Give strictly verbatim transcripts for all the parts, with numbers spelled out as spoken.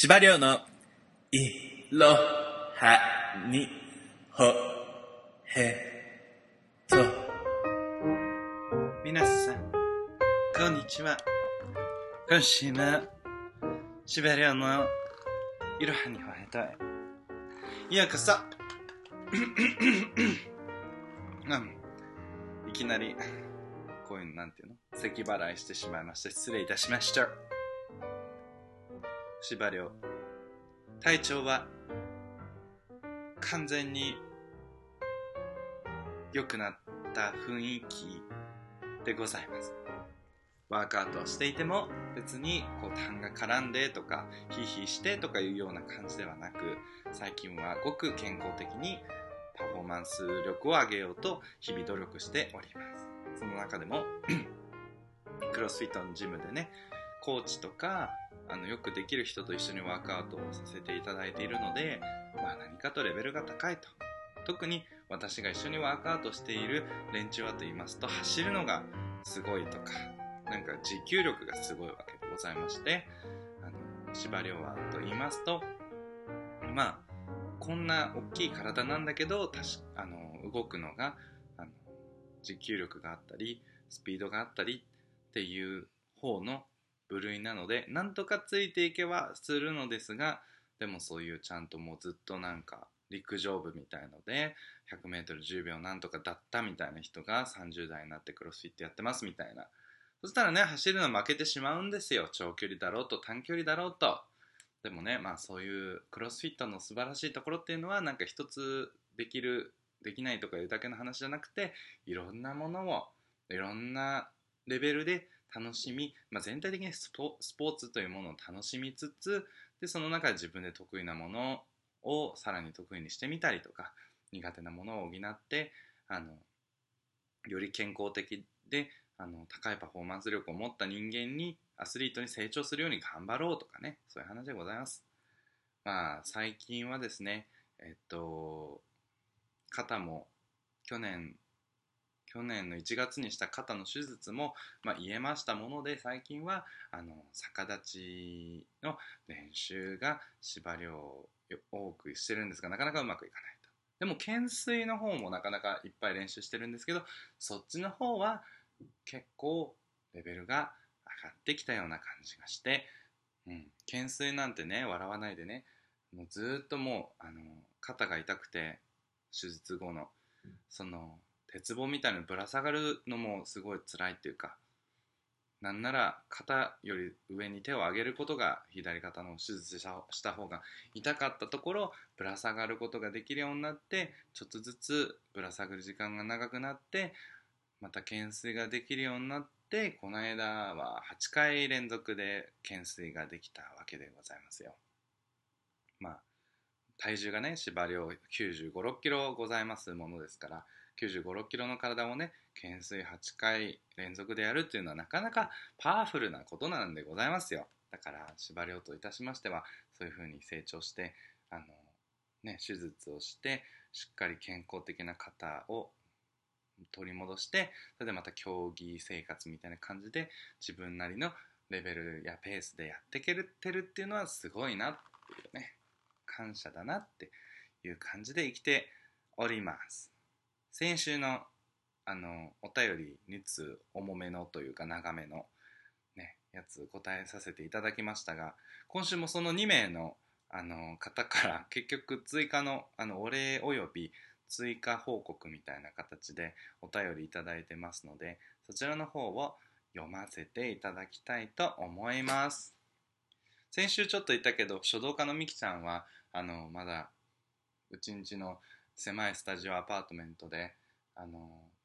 司馬遼のいろはにほへと。皆さんこんにちは。今週の司馬遼のいろはにほへとへようこそ。いきなりこういうのなんていうの咳払いしてしまいました。失礼いたしました。司馬遼、体調は完全に良くなった雰囲気でございます。ワークアウトをしていても別にこう痰が絡んでとかヒーヒーしてとかいうような感じではなく、最近はごく健康的にパフォーマンス力を上げようと日々努力しております。その中でもクロスフィットのジムでね、コーチとかあのよくできる人と一緒にワークアウトをさせていただいているので、まあ、何かとレベルが高いと。特に私が一緒にワークアウトしている連中はと言いますと、走るのがすごいとか、なんか持久力がすごいわけでございまして、あの司馬遼はと言いますと、まあこんな大きい体なんだけど、たしあの動くのがあの持久力があったりスピードがあったりっていう方の部類なので、なんとかついていけばするのですが、でもそういうちゃんともうずっとなんか陸上部みたいので ひゃくメートルじゅうびょうなんとかだったみたいな人がさんじゅうだいになってクロスフィットやってますみたいな。そしたらね、走るの負けてしまうんですよ。長距離だろうと短距離だろうと。でもね、まあそういうクロスフィットの素晴らしいところっていうのは、なんか一つできるできないとかいうだけの話じゃなくて、いろんなものをいろんなレベルで楽しみ、まあ、全体的にス ポ, スポーツというものを楽しみつつ、でその中で自分で得意なものをさらに得意にしてみたりとか、苦手なものを補ってあのより健康的であの高いパフォーマンス力を持った人間に、アスリートに成長するように頑張ろうとかね、そういう話でございます。まあ最近はですね、えっと肩も去年去年のいちがつにした肩の手術も、まあ、癒えましたもので、最近はあの逆立ちの練習が司馬遼を多くしてるんですが、なかなかうまくいかないと。でも懸垂の方もなかなかいっぱい練習してるんですけど、そっちの方は結構レベルが上がってきたような感じがして、うん、懸垂なんてね、笑わないでね、もうずっともうあの肩が痛くて、手術後のその鉄棒みたいにぶら下がるのもすごい辛いっていうか、なんなら肩より上に手を上げることが、左肩の手術した方が痛かったところ、ぶら下がることができるようになって、ちょっとずつぶら下がる時間が長くなって、また懸垂ができるようになって、この間ははちかい連続で懸垂ができたわけでございますよ。まあ体重がね、司馬遼きゅうじゅうご、ろっキロございますものですから、きゅうじゅうご、ろっキロの体をね、懸垂はちかい連続でやるっていうのはなかなかパワフルなことなんでございますよ。だから司馬遼といたしましては、そういうふうに成長してあの、ね、手術をしてしっかり健康的な肩を取り戻して、それでまた競技生活みたいな感じで自分なりのレベルやペースでやっていけるっていうのはすごいなっていうね、感謝だなっていう感じで生きております。先週のあのお便りふたつ重めのというか長めの、ね、やつ答えさせていただきましたが、今週もそのにめいの、あの方から結局追加の、あのお礼および追加報告みたいな形でお便りいただいてますので、そちらの方を読ませていただきたいと思います。先週ちょっと言ったけど、書道家のみきちゃんはあのまだうちんちの狭いスタジオアパートメントであの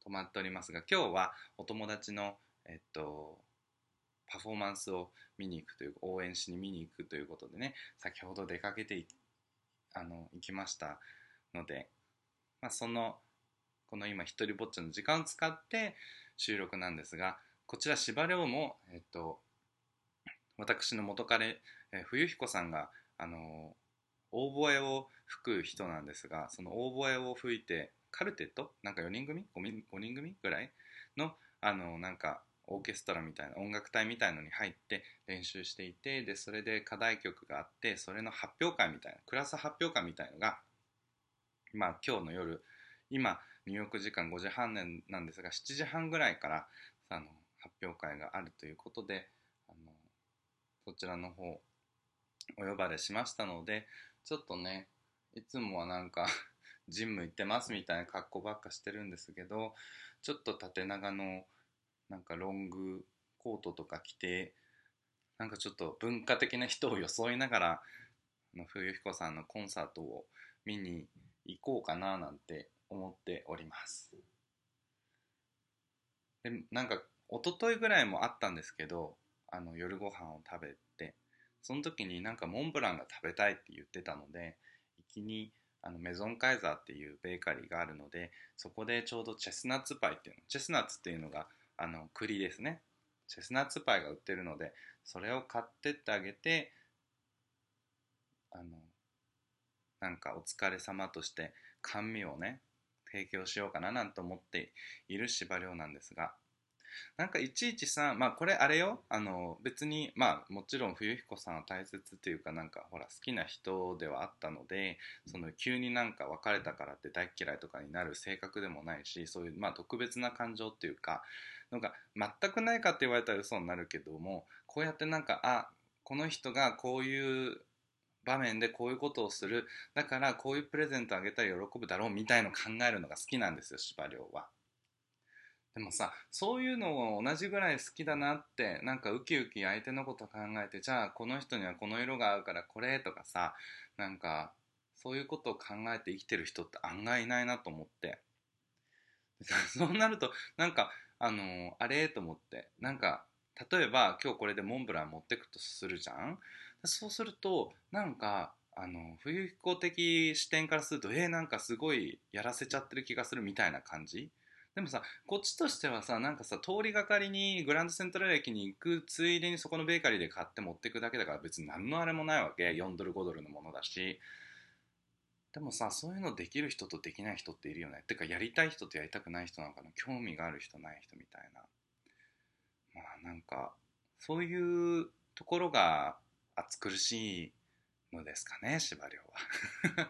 泊まっておりますが、今日はお友達の、えっと、パフォーマンスを見に行くという応援しに見に行くということでね、先ほど出かけてあの行きましたので、まあ、そのこの今一人ぼっちの時間を使って収録なんですが、こちら司馬遼も、えっと、私の元彼、えー、冬彦さんがあのオーボエを吹く人なんですが、そのオーボエを吹いてカルテットなんかよにんぐみ ご, ごにん組ぐらいのあのなんかオーケストラみたいな音楽隊みたいのに入って練習していて、でそれで課題曲があって、それの発表会みたいな、クラス発表会みたいのが、まあ、今日の夜、今ニューヨーク時間ごじはんなんですが、しちじはんぐらいからあの発表会があるということで、あのそちらの方お呼ばれしましたので、ちょっとね、いつもはなんかジム行ってますみたいな格好ばっかしてるんですけど、ちょっと縦長のなんかロングコートとか着て、なんかちょっと文化的な人を装いながら冬彦さんのコンサートを見に行こうかななんて思っております。でなんか一昨日ぐらいもあったんですけど、あの夜ご飯を食べて、その時になんかモンブランが食べたいって言ってたので、行きにあのメゾンカイザーっていうベーカリーがあるので、そこでちょうどチェスナッツパイっていうの、チェスナッツっていうのがあの栗ですね、チェスナッツパイが売ってるので、それを買ってってあげて、あのなんかお疲れ様として甘味をね提供しようかななんて思っている司馬遼なんですが、なんかいちいちさん、まあこれあれよ、あの別にまあもちろん冬彦さんは大切というか、なんかほら好きな人ではあったので、その急になんか別れたからって大嫌いとかになる性格でもないし、そういうまあ特別な感情っていうかなんか全くないかって言われたら嘘になるけども、こうやってなんか、あ、この人がこういう場面でこういうことをする、だからこういうプレゼントあげたら喜ぶだろうみたいのを考えるのが好きなんですよ、司馬遼は。でもさ、そういうのを同じぐらい好きだなって、なんかウキウキ相手のこと考えて、じゃあこの人にはこの色が合うからこれとかさ、なんかそういうことを考えて生きてる人って案外いないなと思って、そうなるとなんかあのー、あれと思って、なんか例えば今日これでモンブラン持ってくとするじゃん。そうするとなんかあの冬彦的視点からすると、えー、なんかすごいやらせちゃってる気がするみたいな感じ。でもさ、こっちとしてはさ、なんかさ、通りがかりにグランドセントラル駅に行くついでにそこのベーカリーで買って持ってくだけだから、別に何のあれもないわけ。よんドルごドルのものだし。でもさ、そういうのできる人とできない人っているよね。ってか、やりたい人とやりたくない人なのかな。興味がある人ない人みたいな。まあなんかそういうところが暑苦しいのですかね、司馬遼は。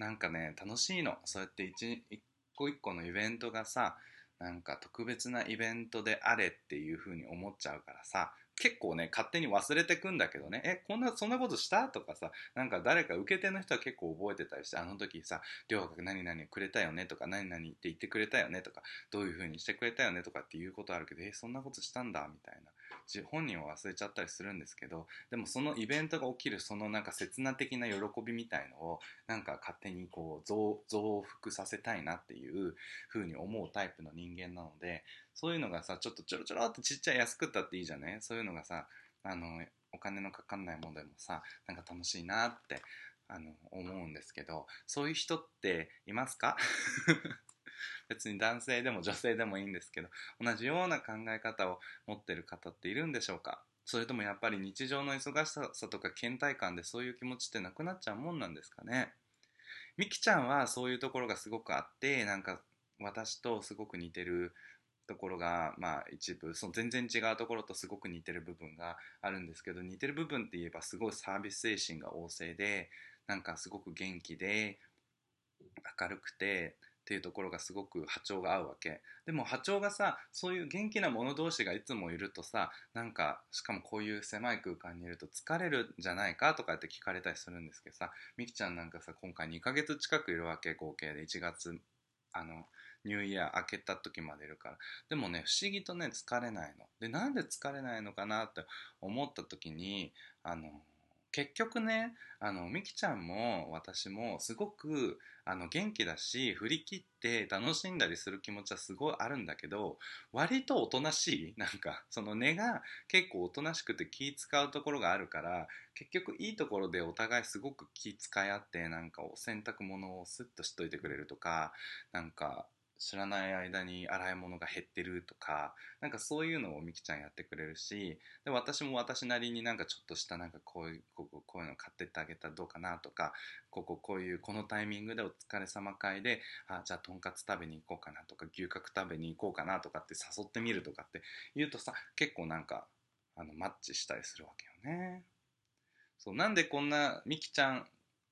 なんかね、楽しいの。そうやって一日一個一個のイベントがさ、なんか特別なイベントであれっていう風に思っちゃうからさ、結構ね勝手に忘れてくんだけどね、えこんなそんなことしたとかさ、なんか誰か受け手の人は結構覚えてたりして、あの時さりょうが何々くれたよねとか、何々って言ってくれたよねとか、どういう風にしてくれたよねとかっていうことあるけど、えそんなことしたんだみたいな、本人は忘れちゃったりするんですけど、でもそのイベントが起きるそのなんか刹那的な喜びみたいのをなんか勝手にこう 増, 増幅させたいなっていう風に思うタイプの人間なので、そういうのがさ、ちょっとちょろちょろってちっちゃい安くったっていいじゃね、そういうのがさ、あのお金のかかんないものでもさ、なんか楽しいなってあの思うんですけど、そういう人っていますか？別に男性でも女性でもいいんですけど、同じような考え方を持ってる方っているんでしょうか？それともやっぱり日常の忙しさとか倦怠感でそういう気持ちってなくなっちゃうもんなんですかね？みきちゃんはそういうところがすごくあって、なんか私とすごく似てるところが、まあ、一部その全然違うところとすごく似てる部分があるんですけど、似てる部分って言えばすごいサービス精神が旺盛で、なんかすごく元気で明るくてっていうところがすごく波長が合うわけ。でも波長がさ、そういう元気な者同士がいつもいるとさ、なんかしかもこういう狭い空間にいると疲れるんじゃないかとかって聞かれたりするんですけどさ、みきちゃんなんかさ、今回にかげつ近くいるわけ、合計でいちがつあのニューイヤー明けた時までいるから。でもね、不思議とね疲れないので、なんで疲れないのかなって思った時に、あの結局ね、あのみきちゃんも私もすごくあの元気だし、振り切って楽しんだりする気持ちはすごいあるんだけど、割とおとなしい、なんかその根が結構おとなしくて気使うところがあるから、結局いいところでお互いすごく気使い合って、なんかお洗濯物をスッとしといてくれるとか、なんか知らない間に洗い物が減ってるとか、なんかそういうのをみきちゃんやってくれるし、で私も私なりになんかちょっとしたなんかこういう、こう、こういうの買ってってあげたらどうかなとか、こここういうこのタイミングでお疲れ様会で、あ、じゃあとんかつ食べに行こうかなとか牛角食べに行こうかなとかって誘ってみるとかって言うとさ、結構なんかあのマッチしたりするわけよね。そうなんでこんなみきちゃん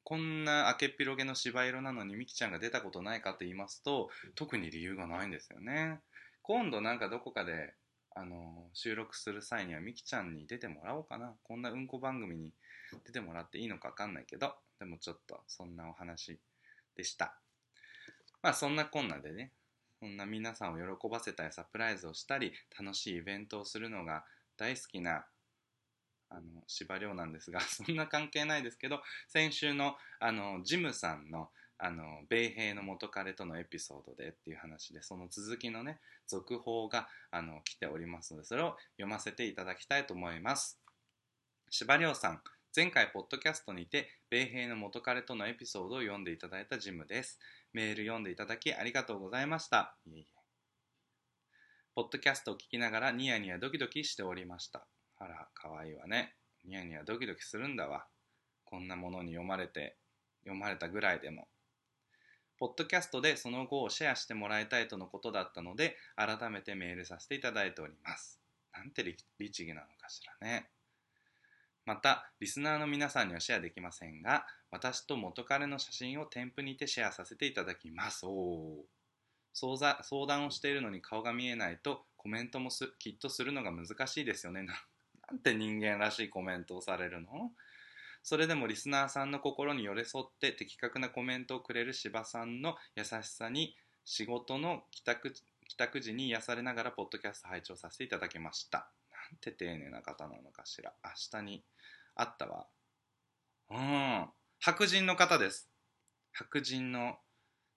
こんな明けっぴろげの芝色なのにミキちゃんが出たことないかと言いますと、特に理由がないんですよね。今度なんかどこかであの収録する際にはミキちゃんに出てもらおうかな。こんなうんこ番組に出てもらっていいのか分かんないけど、でもちょっとそんなお話でした。まあそんなこんなでね、そんな皆さんを喜ばせたりサプライズをしたり楽しいイベントをするのが大好きなあの柴亮なんですが、そんな関係ないですけど、先週のあのジムさんのあの米兵の元彼とのエピソードでっていう話で、その続きのね続報があの来ておりますので、それを読ませていただきたいと思います。柴亮さん、前回ポッドキャストにて米兵の元彼とのエピソードを読んでいただいたジムです。メール読んでいただきありがとうございました。いえいえ、ポッドキャストを聞きながらニヤニヤドキドキしておりました。あら、かわいいわね。ニヤニヤドキドキするんだわ。こんなものに読まれて、読まれたぐらいでも。ポッドキャストでその後をシェアしてもらいたいとのことだったので、改めてメールさせていただいております。なんて律儀なのかしらね。また、リスナーの皆さんにはシェアできませんが、私と元彼の写真を添付にてシェアさせていただきます。お相談をしているのに顔が見えないと、コメントもすきっとするのが難しいですよね。なんて人間らしいコメントをされるの？それでもリスナーさんの心に寄り添って的確なコメントをくれる柴さんの優しさに、仕事の帰宅、帰宅時に癒されながらポッドキャスト拝聴させていただきました。なんて丁寧な方なのかしら。明日に会ったわ。うん、白人の方です。白人の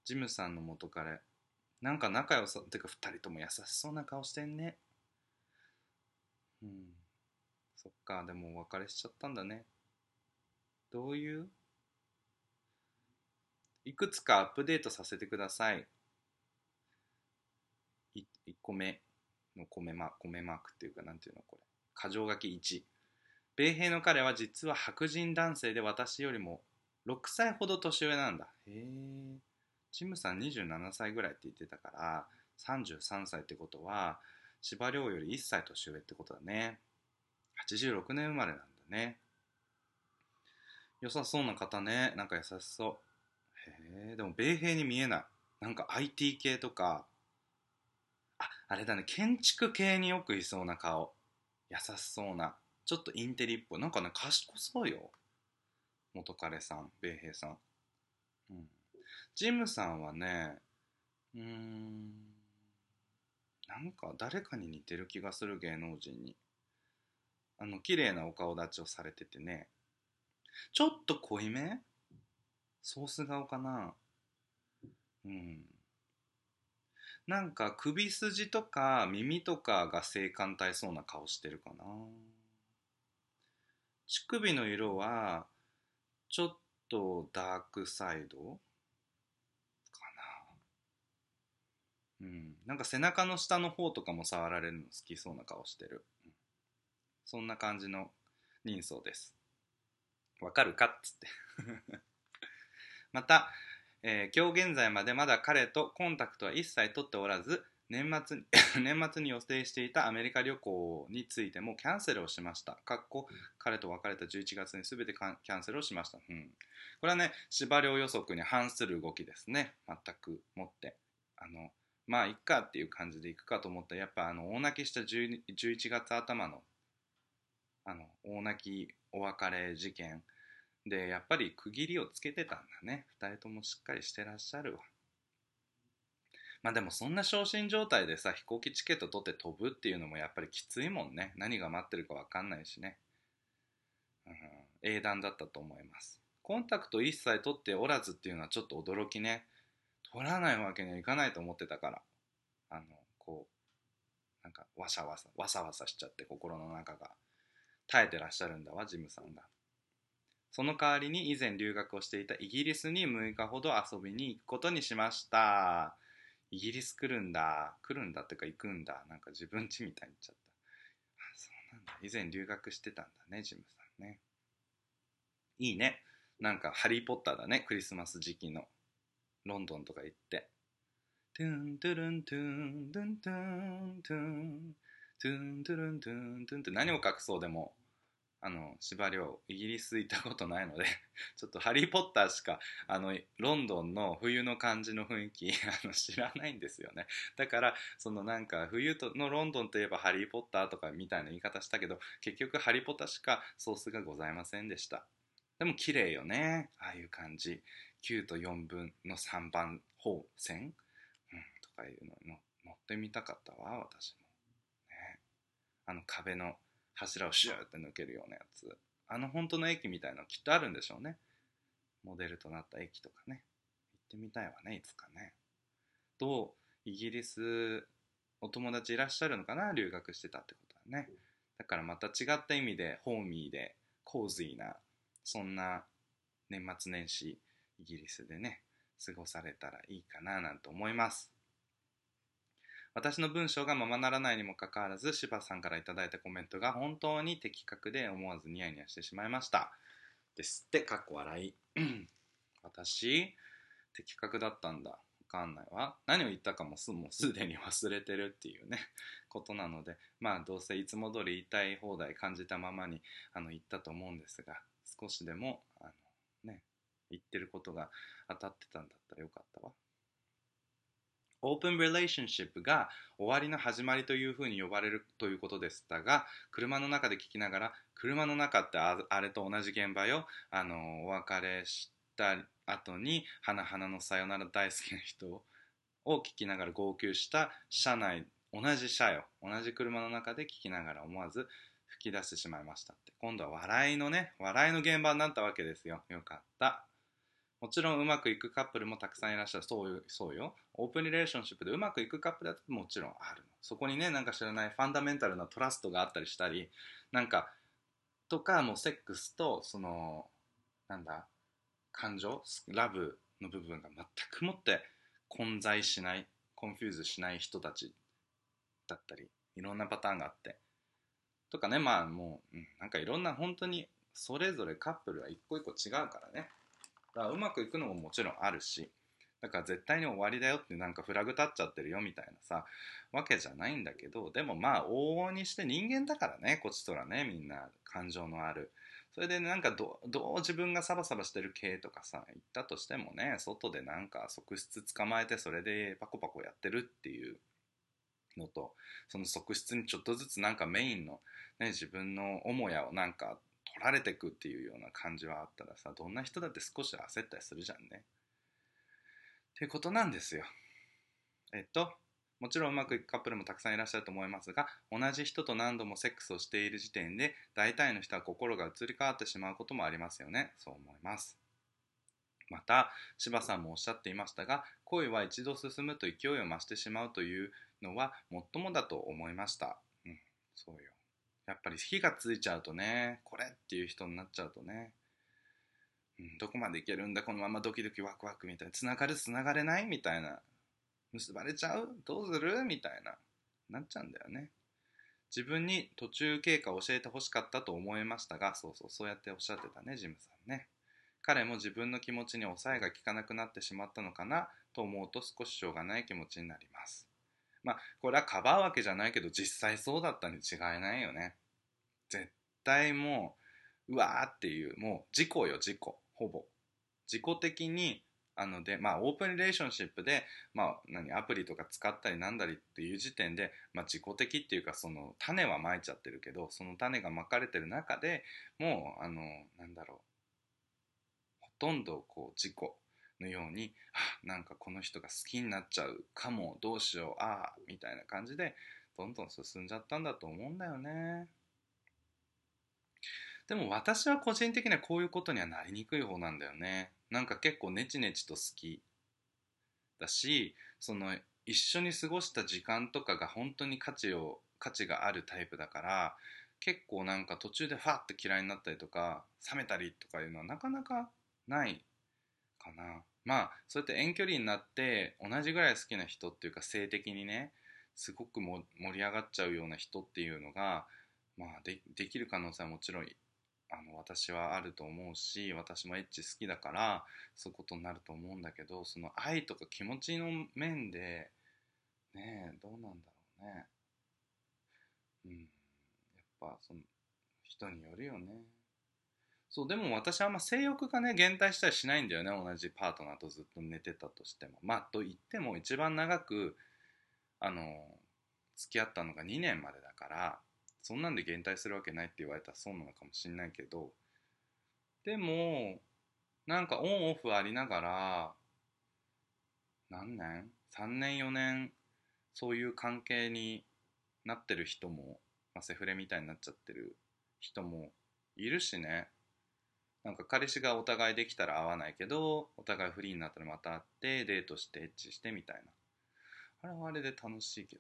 ジムさんの元彼、なんか仲良さってかふたりとも優しそうな顔してんね。うん、そっか、でもお別れしちゃったんだね。どういう？いくつかアップデートさせてください。いいっこめの米マーク、米マークっていうかなんていうのこれ。箇条書きいち。米兵の彼は実は白人男性で私よりもろくさいほど年上なんだ。へえ。ジムさんにじゅうななさいぐらいって言ってたから、さんじゅうさんさいってことは、柴亮よりいっさい年上ってことだね。はちじゅうろくねん生まれなんだね。良さそうな方ね。なんか優しそう。へえ。でも米兵に見えない。なんか アイティー 系とか、あ、あれだね、建築系によくいそうな顔。優しそうな、ちょっとインテリっぽい。なんかね、賢そうよ、元彼さん、米兵さん。うん。ジムさんはね、うーん、なんか誰かに似てる気がする、芸能人に。あの綺麗なお顔立ちをされててね、ちょっと濃いめ？ソース顔かな。うん。なんか首筋とか耳とかが性感帯そうな顔してるかな。乳首の色はちょっとダークサイドかな。うん。なんか背中の下の方とかも触られるの好きそうな顔してる。そんな感じの人相です。わかるかっつってまた、えー、今日現在までまだ彼とコンタクトは一切取っておらず、年末に年末に予定していたアメリカ旅行についてもキャンセルをしました。かっこ彼と別れたじゅういちがつに全てキャンセルをしました。うん、これはね、柴亮予測に反する動きですね。全くもってあのまあいっかっていう感じでいくかと思ったら、やっぱあの大泣きしたじゅういちがつ頭のあの大泣きお別れ事件で、やっぱり区切りをつけてたんだね。ふたりともしっかりしてらっしゃるわ。まあでもそんな昇進状態でさ、飛行機チケット取って飛ぶっていうのもやっぱりきついもんね。何が待ってるか分かんないしね、うん、英断だったと思います。コンタクト一切取っておらずっていうのはちょっと驚きね。取らないわけにはいかないと思ってたから、あのこうなんかわしゃわさわさわさしちゃって、心の中が耐えてらっしゃるんだわ、ジムさんが。その代わりに以前留学をしていたイギリスにむいかほど遊びに行くことにしました。イギリス来るんだ来るんだってか行くんだ、なんか自分家みたいに言っちゃった。あ、そうなんだ、以前留学してたんだね、ジムさんね。いいね、なんかハリーポッターだね、クリスマス時期のロンドンとか行って、トゥントゥルントゥントゥントゥントゥントゥントゥルントゥントゥンって、何を隠そう、でもあの司馬遼イギリス行ったことないのでちょっとハリーポッターしかあのロンドンの冬の感じの雰囲気あの知らないんですよね。だからそのなんか冬のロンドンといえばハリーポッターとかみたいな言い方したけど、結局ハリーポッターしかソースがございませんでした。でも綺麗よね、ああいう感じ。きゅうとよんぶんのさんばん方線、うん、とかいうのに乗ってみたかったわ、私も、ね、あの壁の柱をシューって抜けるようなやつ、あの本当の駅みたいなのきっとあるんでしょうね。モデルとなった駅とかね、行ってみたいわね、いつかね。どう、イギリスお友達いらっしゃるのかな、留学してたってことはね。だからまた違った意味でホーミーでコーズイな、そんな年末年始イギリスでね過ごされたらいいかななんて思います。私の文章がままならないにもかかわらず、柴さんからいただいたコメントが本当に的確で思わずニヤニヤしてしまいましたですって、かっこ笑い私的確だったんだ、わかんないわ、何を言ったかもすもうすでに忘れてるっていうねことなので、まあどうせいつも通り言いたい放題感じたままにあの言ったと思うんですが、少しでもあのね言ってることが当たってたんだったらよかったわ。オープンリレーションシップが終わりの始まりというふうに呼ばれるということでしたが、車の中で聞きながら、車の中ってあれと同じ現場よ、あのお別れした後に花々のさよなら大好きな人を聞きながら号泣した車内、同じ車よ、同じ車の中で聞きながら思わず吹き出してしまいましたって。今度は笑いのね、笑いの現場になったわけですよ。よかった。もちろんうまくいくカップルもたくさんいらっしゃる。そう、そうよ。オープンリレーションシップでうまくいくカップルだともちろんあるの。そこにね、なんか知らないファンダメンタルなトラストがあったりしたり、なんか、とか、もうセックスと、その、なんだ、感情、ラブの部分が全くもって混在しない、コンフューズしない人たちだったり、いろんなパターンがあって。とかね、まあもう、うん、なんかいろんな本当にそれぞれカップルは一個一個違うからね。だからうまくいくのももちろんあるし、だから絶対に終わりだよってなんかフラグ立っちゃってるよみたいなさ、わけじゃないんだけど、でもまあ往々にして人間だからね、こっちとらね、みんな感情のある。それでなんか ど, どう自分がサバサバしてる系とかさ、言ったとしてもね、外でなんか側室捕まえてそれでパコパコやってるっていうのと、その側室にちょっとずつなんかメインの、ね、自分の母屋をなんか取られてくっていうような感じはあったらさ、どんな人だって少し焦ったりするじゃんね。っていうことなんですよ。えっと、もちろんうまくいくカップルもたくさんいらっしゃると思いますが、同じ人と何度もセックスをしている時点で、大体の人は心が移り変わってしまうこともありますよね。そう思います。また、柴さんもおっしゃっていましたが、恋は一度進むと勢いを増してしまうというのは最もだと思いました。うん、そうよ。やっぱり火がついちゃうとね、これっていう人になっちゃうとね、うん、どこまでいけるんだ、このままドキドキワクワクみたいな、つながるつながれないみたいな、結ばれちゃうどうするみたいな、なっちゃうんだよね。自分に途中経過を教えてほしかったと思いましたが、そうそう、そうやっておっしゃってたね、ジムさんね。彼も自分の気持ちに抑えが効かなくなってしまったのかなと思うと少ししょうがない気持ちになります。まあこれはかばうわけじゃないけど、実際そうだったに違いないよね。絶対もううわーっていう、もう事故よ、事故、ほぼ自己的にあので、まあオープンリレーションシップで、まあ何アプリとか使ったりなんだりっていう時点で、まあ自己的っていうか、その種はまいちゃってるけど、その種がまかれてる中でもうあのなんだろう。ほとんどこう事故のように、あ、なんかこの人が好きになっちゃうかも、どうしよう、ああみたいな感じでどんどん進んじゃったんだと思うんだよね。でも私は個人的にはこういうことにはなりにくい方なんだよね。なんか結構ネチネチと好きだし、その一緒に過ごした時間とかが本当に価値を価値があるタイプだから、結構なんか途中でファッと嫌いになったりとか冷めたりとかいうのはなかなかないかな。まあそうやって遠距離になって同じぐらい好きな人っていうか、性的にねすごくも盛り上がっちゃうような人っていうのが、まあ、で, できる可能性はもちろんあの私はあると思うし、私もエッチ好きだからそういうことになると思うんだけど、その愛とか気持ちの面でねえどうなんだろうね。うん、やっぱその人によるよね。そう、でも私はあんま性欲がね減退したりしないんだよね、同じパートナーとずっと寝てたとしても。まあと言っても一番長くあの付き合ったのがにねんまでだから、そんなんで減退するわけないって言われたらそうなのかもしれないけど、でもなんかオンオフありながら何年さんねんよねんそういう関係になってる人も、まあ、セフレみたいになっちゃってる人もいるしね。なんか彼氏がお互いできたら会わないけど、お互いフリーになったらまた会ってデートしてエッチしてみたいな、あれはあれで楽しいけ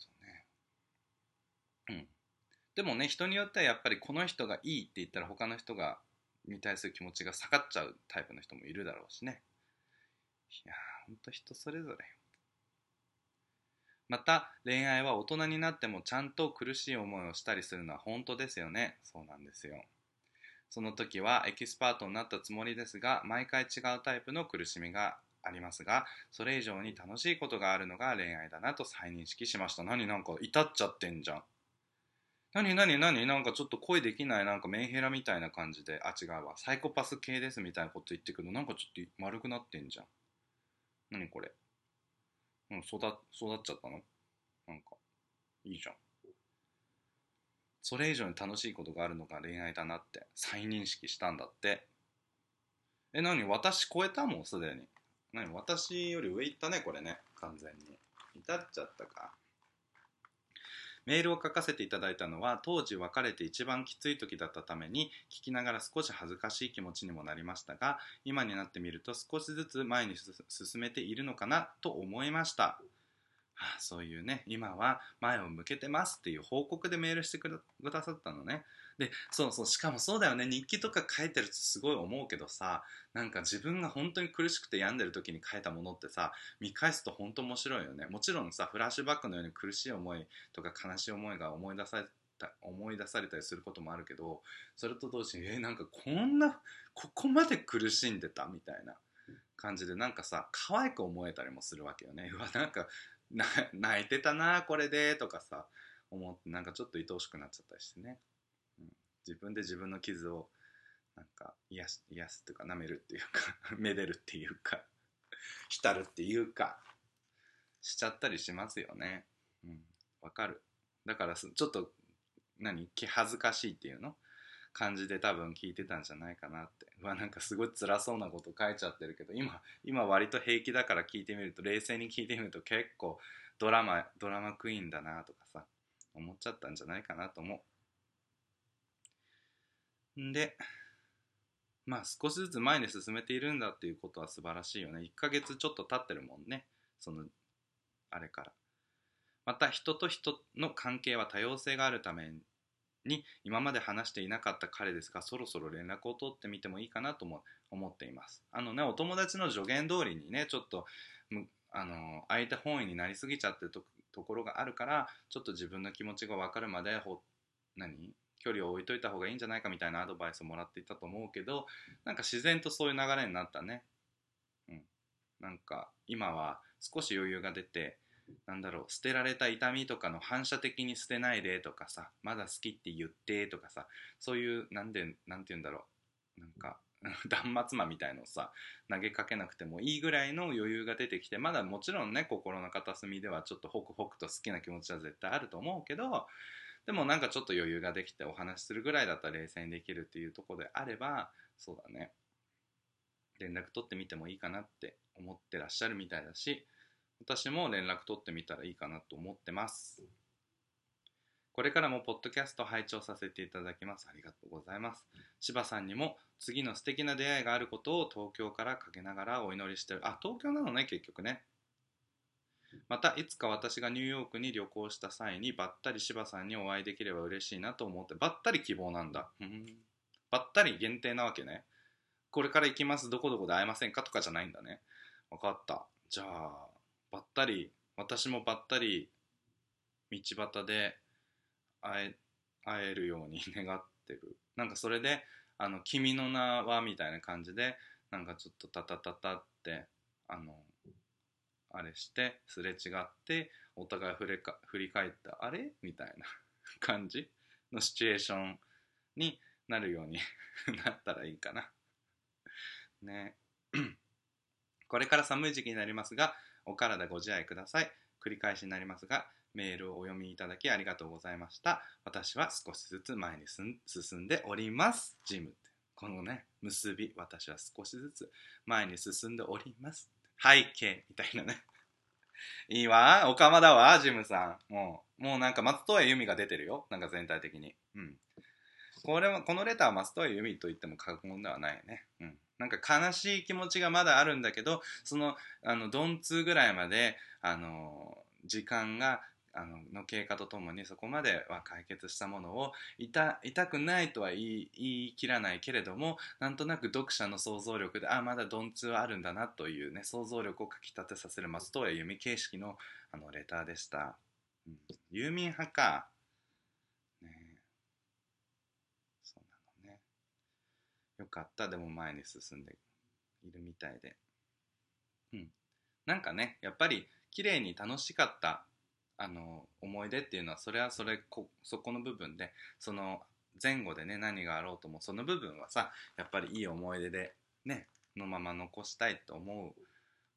どね。うん。でもね、人によってはやっぱりこの人がいいって言ったら他の人がに対する気持ちが下がっちゃうタイプの人もいるだろうしね。いやー、ほんと人それぞれ。また恋愛は大人になってもちゃんと苦しい思いをしたりするのは本当ですよね。そうなんですよ。その時はエキスパートになったつもりですが、毎回違うタイプの苦しみがありますが、それ以上に楽しいことがあるのが恋愛だなと再認識しました。何なんか至っちゃってんじゃん。何何何なんかちょっと恋できない、なんかメンヘラみたいな感じで、あ違うわ、サイコパス系ですみたいなこと言ってくるの、なんかちょっと丸くなってんじゃん。何これ、うん、育, 育っちゃったの、なんかいいじゃん。それ以上に楽しいことがあるのが恋愛だなって再認識したんだって。え、何、私超えたもんすでに。何、私より上行ったねこれね、完全に至っちゃったか。メールを書かせていただいたのは当時別れて一番きつい時だったために、聞きながら少し恥ずかしい気持ちにもなりましたが、今になってみると少しずつ前に進めているのかなと思いました。はあ、そういうね、今は前を向けてますっていう報告でメールしてくださったのね。で、そうそう、しかもそうだよね、日記とか書いてるとすごい思うけどさ、なんか自分が本当に苦しくて病んでる時に書いたものってさ、見返すと本当面白いよね。もちろんさ、フラッシュバックのように苦しい思いとか悲しい思いが思い出された、思い出されたりすることもあるけど、それと同時に、えー、なんかこんな、ここまで苦しんでたみたいな感じで、なんかさ、可愛く思えたりもするわけよね。うわ、なんかな泣いてたなこれでとかさ思って、なんかちょっと愛おしくなっちゃったりしてね、うん、自分で自分の傷をなんか癒す癒すっていうか、舐めるっていうかめでるっていうか浸るっていうかしちゃったりしますよね。うん、わかる。だからちょっと何気恥ずかしいっていうの感じで多分聞いてたんじゃないかなって。うわ、なんかすごい辛そうなこと書いちゃってるけど、今今割と平気だから聞いてみると、冷静に聞いてみると結構ドラマドラマクイーンだなとかさ思っちゃったんじゃないかなと思う。んで、まあ少しずつ前に進めているんだっていうことは素晴らしいよね。いっかげつちょっと経ってるもんね、そのあれから。また人と人の関係は多様性があるためにに今まで話していなかった彼ですが、そろそろ連絡を取ってみてもいいかなとも思っています。あのね、お友達の助言通りにね、ちょっとあの相手本位になりすぎちゃってる と, ところがあるから、ちょっと自分の気持ちが分かるまでほ何距離を置いといた方がいいんじゃないかみたいなアドバイスをもらっていたと思うけど、なんか自然とそういう流れになったね。うん、なんか今は少し余裕が出て、なんだろう、捨てられた痛みとかの反射的に捨てないでとかさ、まだ好きって言ってとかさ、そういうなんでなんて言うんだろう、なんか断末魔みたいのをさ投げかけなくてもいいぐらいの余裕が出てきて、まだもちろんね心の片隅ではちょっとホクホクと好きな気持ちは絶対あると思うけど、でもなんかちょっと余裕ができてお話しするぐらいだったら冷静にできるっていうところであれば、そうだね、連絡取ってみてもいいかなって思ってらっしゃるみたいだし、私も連絡取ってみたらいいかなと思ってます。これからもポッドキャスト拝聴させていただきます。ありがとうございます。柴さんにも次の素敵な出会いがあることを東京からかけながらお祈りしてる。あ、東京なのね、結局ね。またいつか私がニューヨークに旅行した際にばったり柴さんにお会いできれば嬉しいなと思って。ばったり希望なんだ。うん。ばったり限定なわけね。これから行きます、どこどこで会えませんかとかじゃないんだね。分かった。じゃあばったり、私もばったり道端で会え、会えるように願ってる。なんかそれであの君の名はみたいな感じでなんかちょっとタタタタってあのあれしてすれ違ってお互い振れか振り返ってあれみたいな感じのシチュエーションになるようになったらいいかなね。これから寒い時期になりますがお体ご自愛ください。繰り返しになりますがメールをお読みいただきありがとうございました。私は少しずつ前に進んでおりますジム、このね結び、私は少しずつ前に進んでおります背景みたいなねいいわ、おかまだわジムさん、もうもうなんか松任谷由実が出てるよ、なんか全体的に、うん、これはこのレターは松任谷由実と言っても過言ではないよね、うん、なんか悲しい気持ちがまだあるんだけど、そのあのドンツーぐらいまであの時間があのの経過とともにそこまでは解決したものを痛、痛くないとは言い、言い切らないけれども、なんとなく読者の想像力であまだドンツーはあるんだなというね想像力をかきたてさせる松任谷由実形式のあのレターでした、うん、ユーミン派か、ね、そうなのね。よかった、でも前に進んでいるみたいで、うん、なんかねやっぱり綺麗に楽しかったあの思い出っていうのはそれはそれこそこの部分でその前後でね何があろうともその部分はさやっぱりいい思い出でねのまま残したいと思う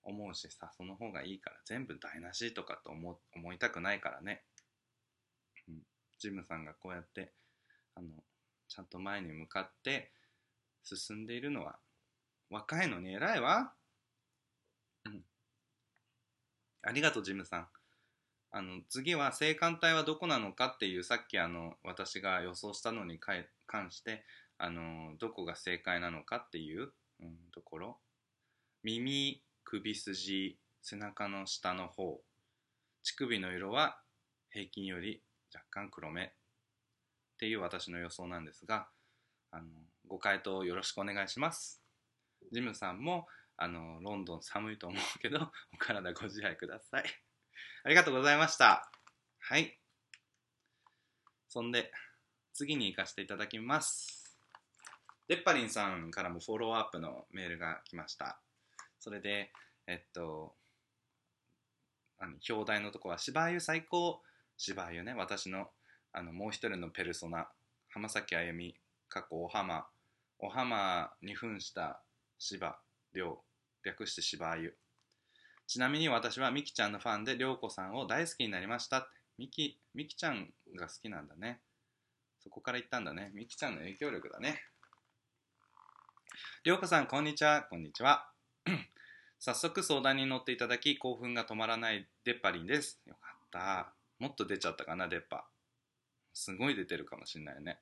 思うしさ、その方がいいから全部台無しとかと思、思いたくないからね、うん、ジムさんがこうやってあのちゃんと前に向かって進んでいるのは若いのに偉いわ、うん、ありがとうジムさん。あの次は正感帯はどこなのかっていうさっきあの私が予想したのに関してあのどこが正解なのかっていう、うん、ところ、耳、首筋、背中の下の方、乳首の色は平均より若干黒めっていう私の予想なんですが、あのご回答よろしくお願いします。ジムさんもあのロンドン寒いと思うけどお体ご自愛ください。ありがとうございました。はい。そんで、次に行かせていただきます。でっぱりんさんからもフォローアップのメールが来ました。それで、えっと、あの表題のとこは、芝居最高。芝居ね、私の、あのもう一人のペルソナ、浜崎あゆみ、過去お浜、お浜に扮した芝、涼、略して芝居。ちなみに私はミキちゃんのファンで涼子さんを大好きになりましたって。ミキ、ミキちゃんが好きなんだね。そこから言ったんだね。ミキちゃんの影響力だね。涼子さんこんにちは。こんにちは早速相談に乗っていただき興奮が止まらない出っ張りんです。よかった。もっと出ちゃったかな、出っ張。すごい出てるかもしんないね。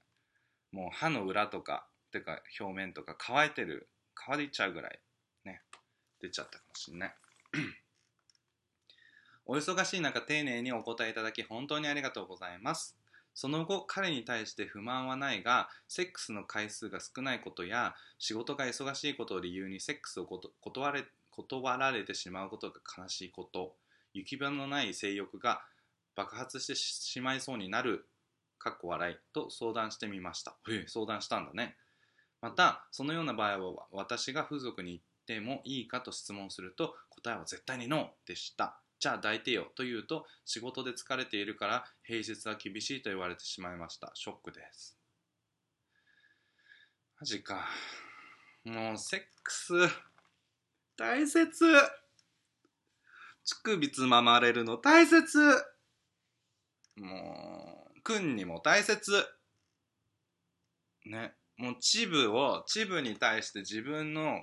もう歯の裏とかてか表面とか乾いてる、乾いちゃうぐらいね出ちゃったかもしんないお忙しい中丁寧にお答えいただき本当にありがとうございます。その後彼に対して不満はないがセックスの回数が少ないことや仕事が忙しいことを理由にセックスをこと断れ断られてしまうことが悲しいこと、行き場のない性欲が爆発してしまいそうになるかっこ笑いと相談してみました。へえ、相談したんだね。またそのような場合は私が風俗に行ってでもいいかと質問すると答えは絶対にノーでした。じゃあ抱いてよと言うと仕事で疲れているから平日は厳しいと言われてしまいました。ショックです。マジか。もうセックス大切。乳首つままれるの大切。もうくんにも大切ね。もうチブをチブに対して自分の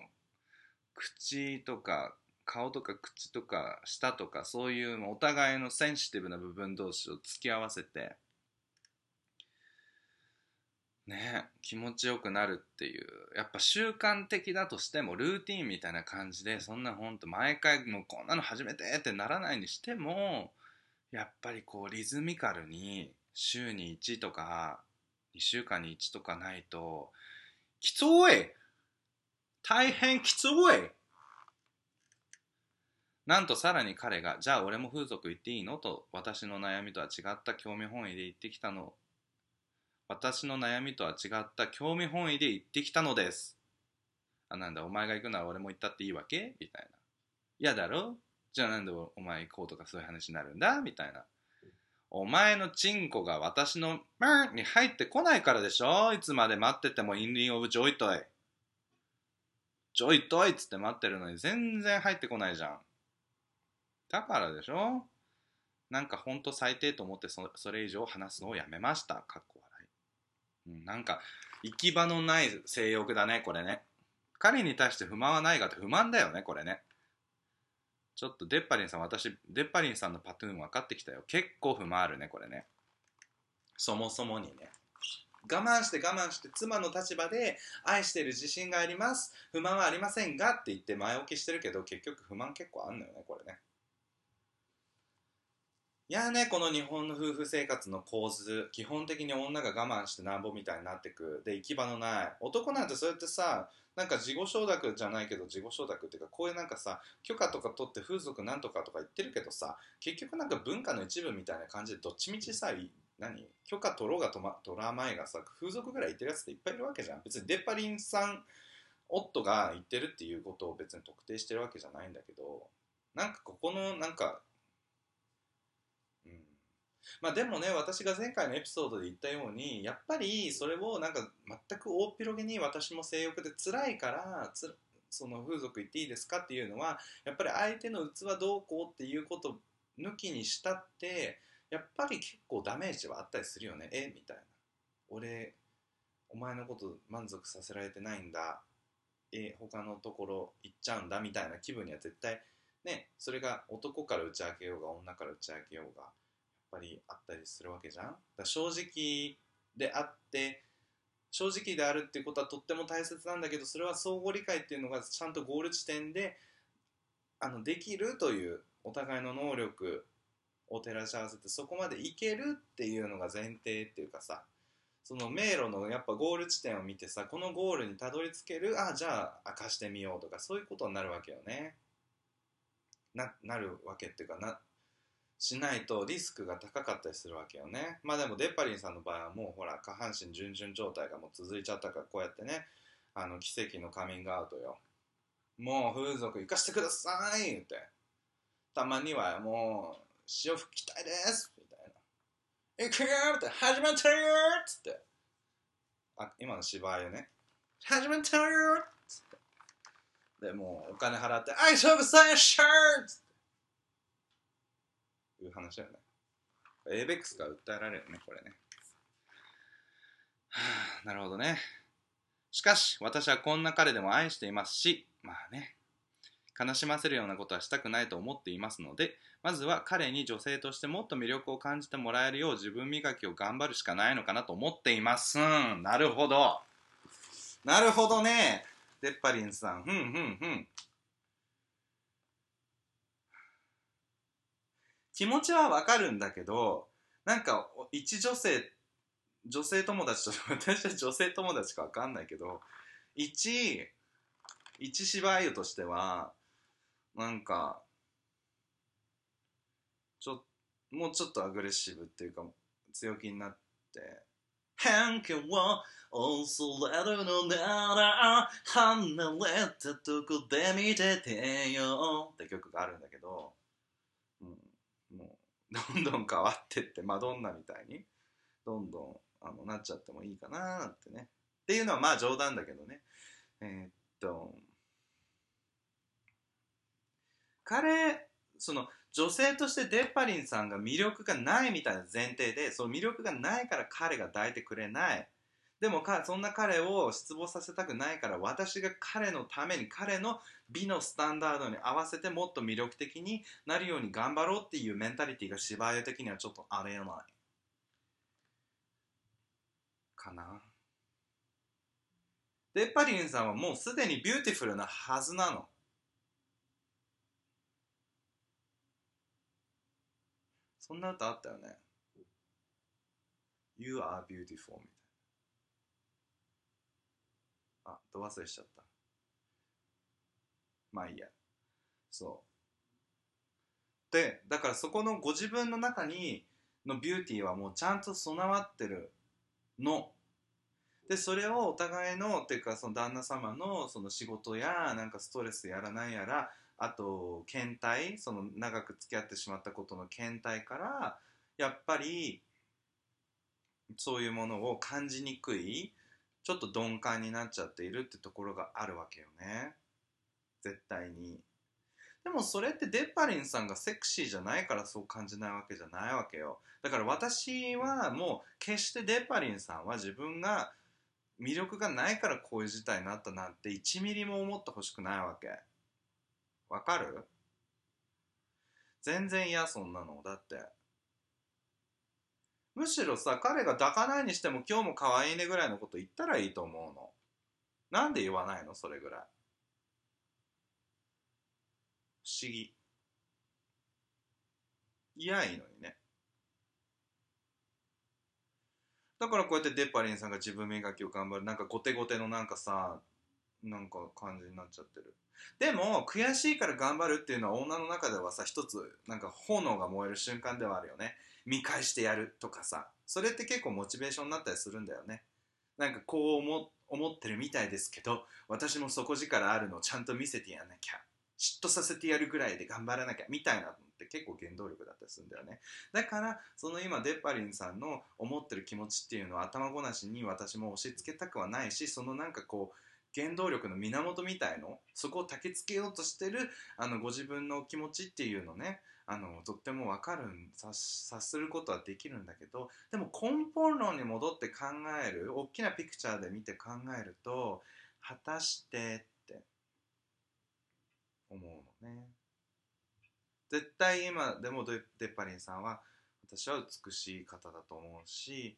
口とか顔とか口とか舌とかそういうお互いのセンシティブな部分同士を突き合わせてね気持ちよくなるっていう、やっぱ習慣的だとしてもルーティンみたいな感じでそんなほんと毎回もうこんなの初めてってならないにしてもやっぱりこうリズミカルに週にいちとかにしゅうかんにいちとかないときつい、大変きつい。なんとさらに彼が、じゃあ俺も風俗行っていいのと、私の悩みとは違った興味本位で言ってきたの私の悩みとは違った興味本位で言ってきたのです。あ、なんだお前が行くなら俺も行ったっていいわけみたいな。嫌だろ、じゃあなんでお前行こうとかそういう話になるんだみたいな。お前のチンコが私のマンに入ってこないからでしょ。いつまで待っててもインリンオブジョイトイジョイトイっつって待ってるのに全然入ってこないじゃん。だからでしょ。なんかほんと最低と思って そ, それ以上話すのをやめました。かっこ笑い、うん、なんか行き場のない性欲だねこれね。彼に対して不満はないがって不満だよねこれね。ちょっとデッパリンさん、私デッパリンさんのパトゥーン分かってきたよ。結構不満あるねこれね。そもそもにね、我慢して我慢して妻の立場で愛してる自信があります、不満はありませんがって言って前置きしてるけど、結局不満結構あんのよねこれね。いやね、この日本の夫婦生活の構図、基本的に女が我慢してなんぼみたいになってく。で、行き場のない男なんて、そうやってさ、なんか自己承諾じゃないけど、自己承諾っていうか、こういうなんかさ、許可とか取って風俗なんとかとか言ってるけどさ、結局なんか文化の一部みたいな感じで、どっちみちさ、何許可取ろうがと、ま、取らないがさ、風俗ぐらい行ってるやつっていっぱいいるわけじゃん。別にデッパリンさん夫が行ってるっていうことを別に特定してるわけじゃないんだけど、なんかここのなんか、まあでもね、私が前回のエピソードで言ったように、やっぱりそれをなんか全く大っ広げに、私も性欲で辛いからつその風俗行っていいですかっていうのは、やっぱり相手の器どうこうっていうこと抜きにしたって、やっぱり結構ダメージはあったりするよね。えみたいな、俺お前のこと満足させられてないんだ、え他のところ行っちゃうんだみたいな気分には絶対ね、それが男から打ち明けようが女から打ち明けようがやっぱりあったりするわけじゃん。だから正直であって正直であるっていうことはとっても大切なんだけど、それは相互理解っていうのがちゃんとゴール地点であのできるという、お互いの能力を照らし合わせてそこまでいけるっていうのが前提っていうかさ、その迷路のやっぱゴール地点を見てさ、このゴールにたどり着ける、あじゃあ明かしてみようとか、そういうことになるわけよね。 な, なるわけっていうかなしないとリスクが高かったりするわけよね。まあでもデッパリンさんの場合はもうほら下半身準々状態がもう続いちゃったから、こうやってね、あの奇跡のカミングアウトよ。もう風俗行かしてください言って、たまにはもう潮吹きたいですみたいな、行くよって始まってるよっつって、あ今の芝居よね、始まってるよっつって、でもうお金払って愛想臭いシャーツいう話だよね。エイベックスが訴えられるねこれね。はあ、なるほどね。しかし私はこんな彼でも愛していますし、まあね、悲しませるようなことはしたくないと思っていますので、まずは彼に女性としてもっと魅力を感じてもらえるよう自分磨きを頑張るしかないのかなと思っています。うん、なるほど。なるほどね。デッパリンさん。ふんふんふん。気持ちはわかるんだけど、なんか一女性女性友達と、私は女性友達かわかんないけど、一一芝居としてはなんかちょもうちょっとアグレッシブっていうか強気になって「変化を恐れるのなら離れたとこで見ててよ」って曲があるんだけど。どんどん変わってってマドンナみたいにどんどんあのなっちゃってもいいかなってね、っていうのはまあ冗談だけどね。えー、っと彼その女性としてデッパリンさんが魅力がないみたいな前提で、その魅力がないから彼が抱いてくれない、でもかそんな彼を失望させたくないから、私が彼のために彼の美のスタンダードに合わせてもっと魅力的になるように頑張ろうっていうメンタリティが芝居的にはちょっとあれないかな。デッパリンさんはもうすでにビューティフルなはずなの。そんな歌あったよね、 You are beautiful みたいな。あ、ど忘れしちゃった。まあいいや。そ、だからそこのご自分の中にのビューティーはもうちゃんと備わってるの。で、それをお互いの、っていうかその旦那様のその仕事やなんかストレスやらないやら、あと倦怠、その長く付き合ってしまったことの倦怠からやっぱりそういうものを感じにくい、ちょっと鈍感になっちゃっているってところがあるわけよね、絶対に。でもそれってデッパリンさんがセクシーじゃないからそう感じないわけじゃないわけよ。だから私はもう決してデッパリンさんは自分が魅力がないからこういう事態になったなんていちミリも思ってほしくないわけ。わかる？全然嫌、そんなの。だってむしろさ、彼が抱かないにしても今日も可愛いねぐらいのこと言ったらいいと思うの。なんで言わないの、それぐらい。不思議。いや、いいのにね。だからこうやってデッパリンさんが自分磨きを頑張る、なんかゴテゴテのなんかさ、なんか感じになっちゃってる。でも悔しいから頑張るっていうのは女の中ではさ、一つなんか炎が燃える瞬間ではあるよね。見返してやるとかさ、それって結構モチベーションになったりするんだよね。なんかこう 思, 思ってるみたいですけど、私も底力あるのをちゃんと見せてやらなきゃ、嫉妬させてやるぐらいで頑張らなきゃみたいなのって結構原動力だったりするんだよね。だからその今デッパリンさんの思ってる気持ちっていうのは頭ごなしに私も押し付けたくはないし、そのなんかこう原動力の源みたいの、そこを焚きつけようとしてるあのご自分の気持ちっていうのね、あのとっても分かる、察することはできるんだけど、でも根本論に戻って考える、大きなピクチャーで見て考えると、果たしてって思うのね。絶対今でもデッパリンさんは私は美しい方だと思うし、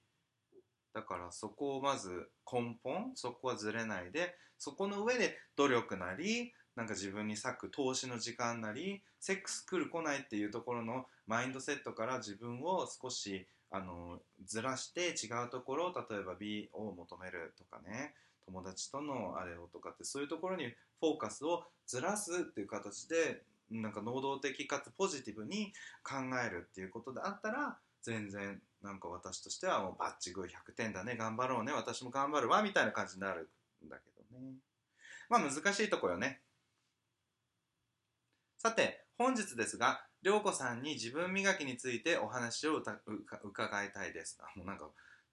だからそこをまず根本、そこはずれないで、そこの上で努力なり、なんか自分に割く投資の時間なり、セックス来る来ないっていうところのマインドセットから自分を少しあのずらして違うところを、例えば美を求めるとかね、友達とのあれをとかって、そういうところにフォーカスをずらすっていう形で、なんか能動的かつポジティブに考えるっていうことであったら、全然なんか私としてはもうバッチグーひゃくてんだね、頑張ろうね、私も頑張るわみたいな感じになるんだけどね。まあ難しいとこよね。さて本日ですが、りょうこさんに自分磨きについてお話をうたう伺いたいです。あ、もうなんか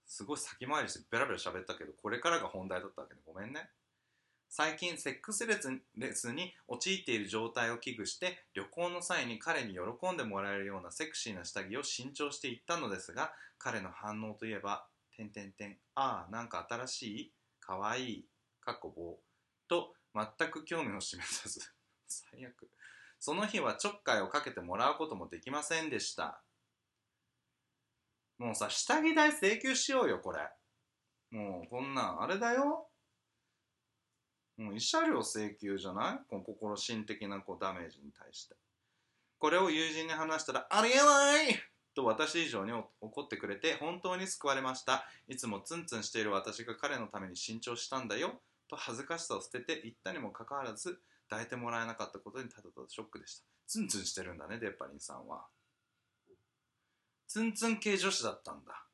すごい先回りしてベラベラ喋ったけど、これからが本題だったわけでごめんね。最近セックスレスに陥っている状態を危惧して、旅行の際に彼に喜んでもらえるようなセクシーな下着を新調していったのですが、彼の反応といえば「てんてんてん、ああなんか新しい、かわいい、かっこ棒」と全く興味を示さず最悪、その日はちょっかいをかけてもらうこともできませんでした。もうさ、下着代請求しようよ、これ。もうこんなんあれだよ、もう慰謝料請求じゃない？この心身的なこうダメージに対して。これを友人に話したら、ありえないと私以上に怒ってくれて、本当に救われました。いつもツンツンしている私が彼のために新調したんだよと恥ずかしさを捨てていったにもかかわらず、抱いてもらえなかったことにただただショックでした。ツンツンしてるんだね、デッパリンさんは。ツンツン系女子だったんだ。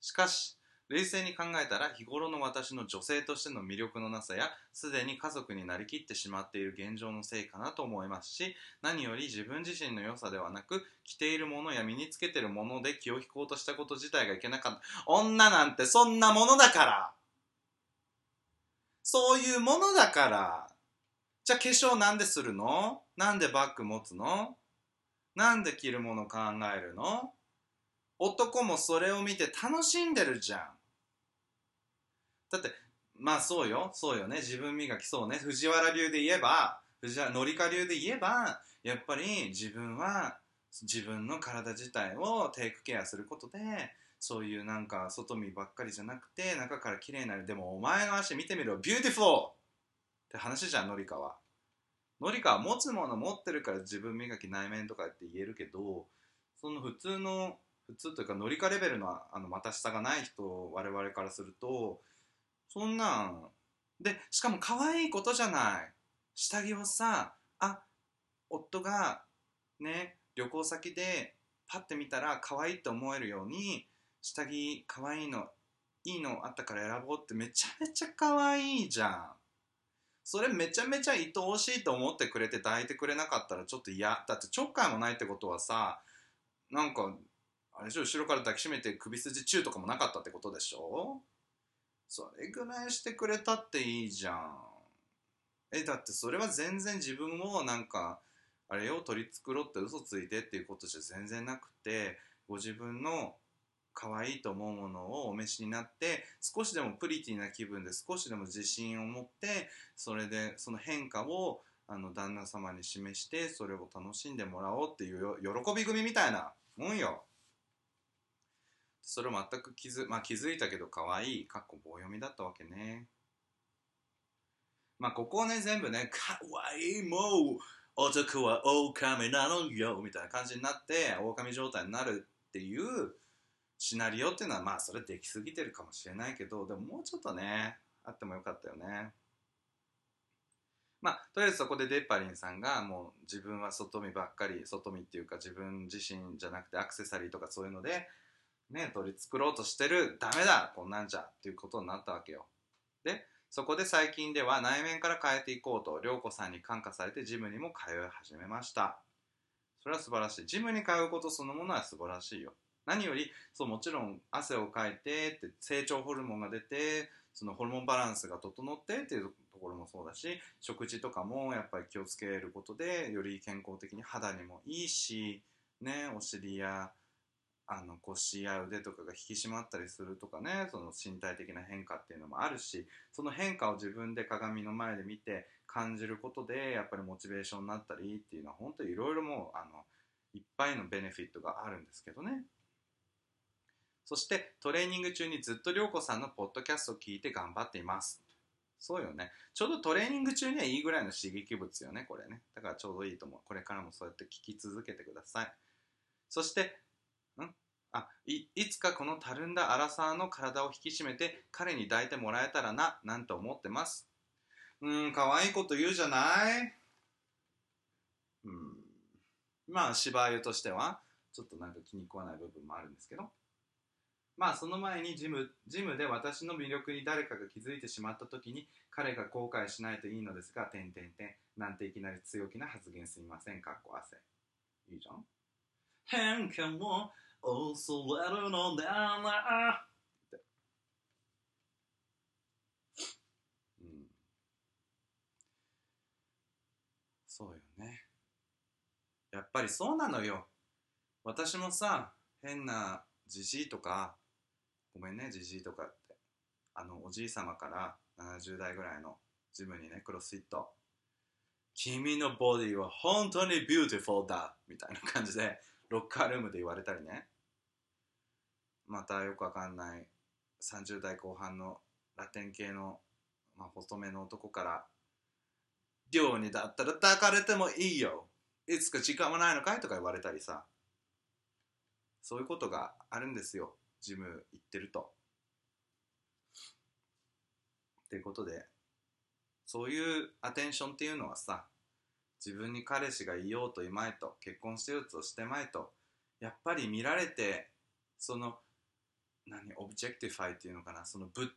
しかし、冷静に考えたら、日頃の私の女性としての魅力のなさや、すでに家族になりきってしまっている現状のせいかなと思いますし、何より自分自身の良さではなく、着ているものや身につけているもので気を引こうとしたこと自体がいけなかった。女なんてそんなものだから。そういうものだから。じゃあ化粧なんでするの？なんでバッグ持つの？なんで着るもの考えるの？男もそれを見て楽しんでるじゃん。だってまあそうよ、そうよね、自分磨き、そうね、藤原流で言えば、藤原紀香流で言えば、やっぱり自分は自分の体自体をテイクケアすることで、そういうなんか外見ばっかりじゃなくて中から綺麗になる。でもお前の足見てみろ、ビューティフルって話じゃん、紀香は。紀香は持つもの持ってるから自分磨き内面とかって言えるけど、その普通の普通というかノリカレベルのあのまた下がない人、我々からするとそんなんで、しかも可愛いことじゃない、下着をさ、あ、夫がね、旅行先でパッて見たら可愛いと思えるように、下着可愛いの、いいのあったから選ぼうって、めちゃめちゃ可愛いじゃん。それめちゃめちゃ愛おしいと思ってくれて抱いてくれなかったらちょっと嫌だって。ちょっかいもないってことはさ、なんかあれでしょ、後ろから抱きしめて首筋チューとかもなかったってことでしょ。それぐらいしてくれたっていいじゃん。え、だってそれは全然自分をなんかあれを取り繕って嘘ついてっていうことじゃ全然なくて、ご自分の可愛いと思うものをお召しになって、少しでもプリティな気分で、少しでも自信を持って、それでその変化をあの旦那様に示して、それを楽しんでもらおうっていう喜び組みたいなもんよ。それを全く気づ、まあ、気づいたけど可愛い、かっこ棒読みだったわけね。まあここをね全部ね、可愛いもう男は狼なのよみたいな感じになって狼状態になるっていうシナリオっていうのは、まあそれできすぎてるかもしれないけど、でももうちょっとねあってもよかったよね。まあとりあえずそこでデッパリンさんがもう自分は外見ばっかり、外見っていうか自分自身じゃなくてアクセサリーとかそういうのでね取り繕ろうとしてる、ダメだこんなんじゃっていうことになったわけよ。でそこで最近では内面から変えていこうと涼子さんに感化されてジムにも通い始めました。それは素晴らしい。ジムに通うことそのものは素晴らしいよ。何より、そうもちろん汗をかいてって成長ホルモンが出て、そのホルモンバランスが整ってっていうところもそうだし、食事とかもやっぱり気をつけることでより健康的に肌にもいいし、ね、お尻やあの腰や腕とかが引き締まったりするとかね、その身体的な変化っていうのもあるし、その変化を自分で鏡の前で見て感じることでやっぱりモチベーションになったりっていうのは本当にいろいろもうあのいっぱいのベネフィットがあるんですけどね。そしてトレーニング中にずっと涼子さんのポッドキャストを聞いて頑張っています。そうよね。ちょうどトレーニング中にはいいぐらいの刺激物よね、これね。だからちょうどいいと思う。これからもそうやって聞き続けてください。そして、んあ、い、いつかこのたるんだアラサーの体を引き締めて彼に抱いてもらえたらな、なんて思ってます。うーん、かわいいこと言うじゃない。うーん。まあ、芝居としては、ちょっとなんか気に食わない部分もあるんですけど。まあその前にジム、ジムで私の魅力に誰かが気づいてしまった時に彼が後悔しないといいのですが、てんてんてんなんていきなり強気な発言すみません、かっこ汗。いいじゃん。変化も恐れるのだなって。うん。そうよね。やっぱりそうなのよ。私もさ、変なじじいとか、ごめんね、じじいとかって、あの、おじい様からななじゅうだいぐらいのジムにね、クロスフィット、君のボディは本当にビューティフルだみたいな感じで、ロッカールームで言われたりね、またよくわかんないさんじゅうだいこうはんのラテン系の、まあ、細めの男から、寮にだったら抱かれてもいいよ、いつか時間もないのかいとか言われたりさ、そういうことがあるんですよ、ジム行ってると。っていうことで、そういうアテンションっていうのはさ、自分に彼氏がいようといまいと、結婚してようとしてまいと、やっぱり見られて、その、何、オブジェクティファイっていうのかな、その物、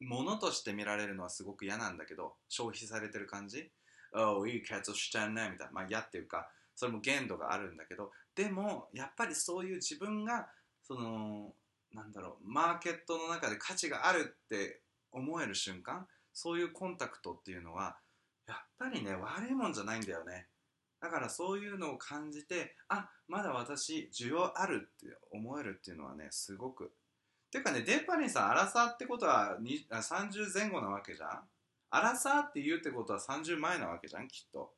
ものとして見られるのはすごく嫌なんだけど、消費されてる感じ、おう、いいケツしてんね、みたいな、まあ嫌っていうか、それも限度があるんだけど、でもやっぱりそういう自分がそのなんだろうマーケットの中で価値があるって思える瞬間、そういうコンタクトっていうのはやっぱりね悪いもんじゃないんだよね。だからそういうのを感じて、あ、まだ私需要あるって思えるっていうのはねすごく。ていうかね、デッパリンさんアラサーってことはさんじゅうぜんごなわけじゃん。アラサーって言うってことはさんじゅうまえなわけじゃんきっと。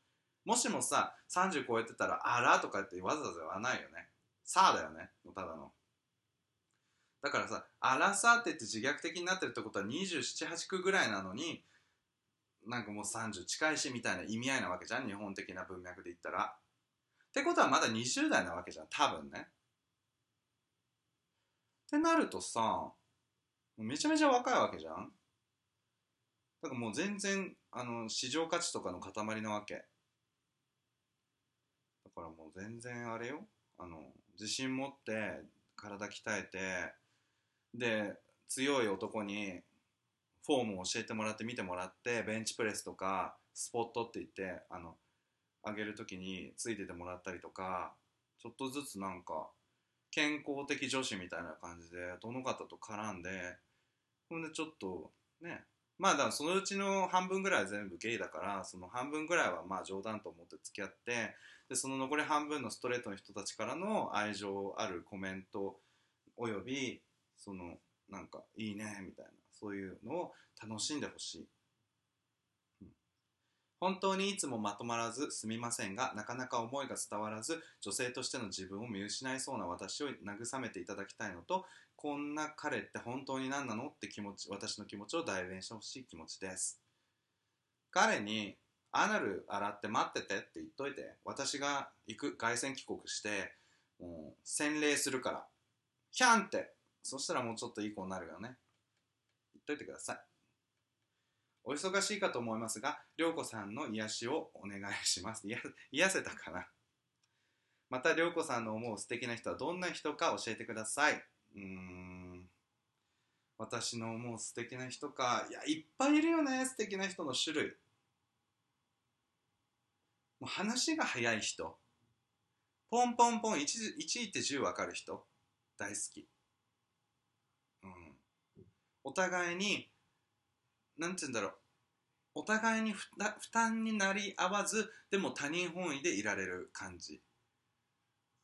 もしもさ、さんじゅう超えてたら、あらとかってわざわざ言わないよね。さあだよね、ただの。だからさ、あらさって言って自虐的になってるってことはにじゅうなな、はちくぐらいなのに、なんかもうさんじゅう近いしみたいな意味合いなわけじゃん、日本的な文脈で言ったら。ってことはまだにじゅうだいなわけじゃん、多分ね。ってなるとさ、めちゃめちゃ若いわけじゃん。だからもう全然あの市場価値とかの塊なわけだからもう全然あれよ、あの自信持って体鍛えてで強い男にフォームを教えてもらって見てもらってベンチプレスとかスポットって言ってあの上げるときについててもらったりとかちょっとずつなんか健康的女子みたいな感じで殿方と絡んでほんでちょっとねまあだからそのうちの半分ぐらいは全部ゲイだからその半分ぐらいはまあ冗談と思って付き合ってでその残り半分のストレートの人たちからの愛情あるコメントおよびそのなんかいいねみたいなそういうのを楽しんでほしい。本当にいつもまとまらずすみませんが、なかなか思いが伝わらず、女性としての自分を見失いそうな私を慰めていただきたいのと、こんな彼って本当に何なのって気持ち、私の気持ちを代弁してほしい気持ちです。彼にアナル洗って待っててって言っといて、私が行く凱旋帰国して、もう洗礼するから、キャンって、そしたらもうちょっといい子になるよね。言っといてください。お忙しいかと思いますが、涼子さんの癒しをお願いします。癒、癒せたかな。また涼子さんの思う素敵な人はどんな人か教えてください。うーん。私の思う素敵な人か。いや、いっぱいいるよね、素敵な人の種類。もう話が早い人。ポンポンポン、いちいってじゅう分かる人。大好き。うん。お互いに、なんて言うんだろう、お互いに負担になり合わずでも他人本位でいられる感じ。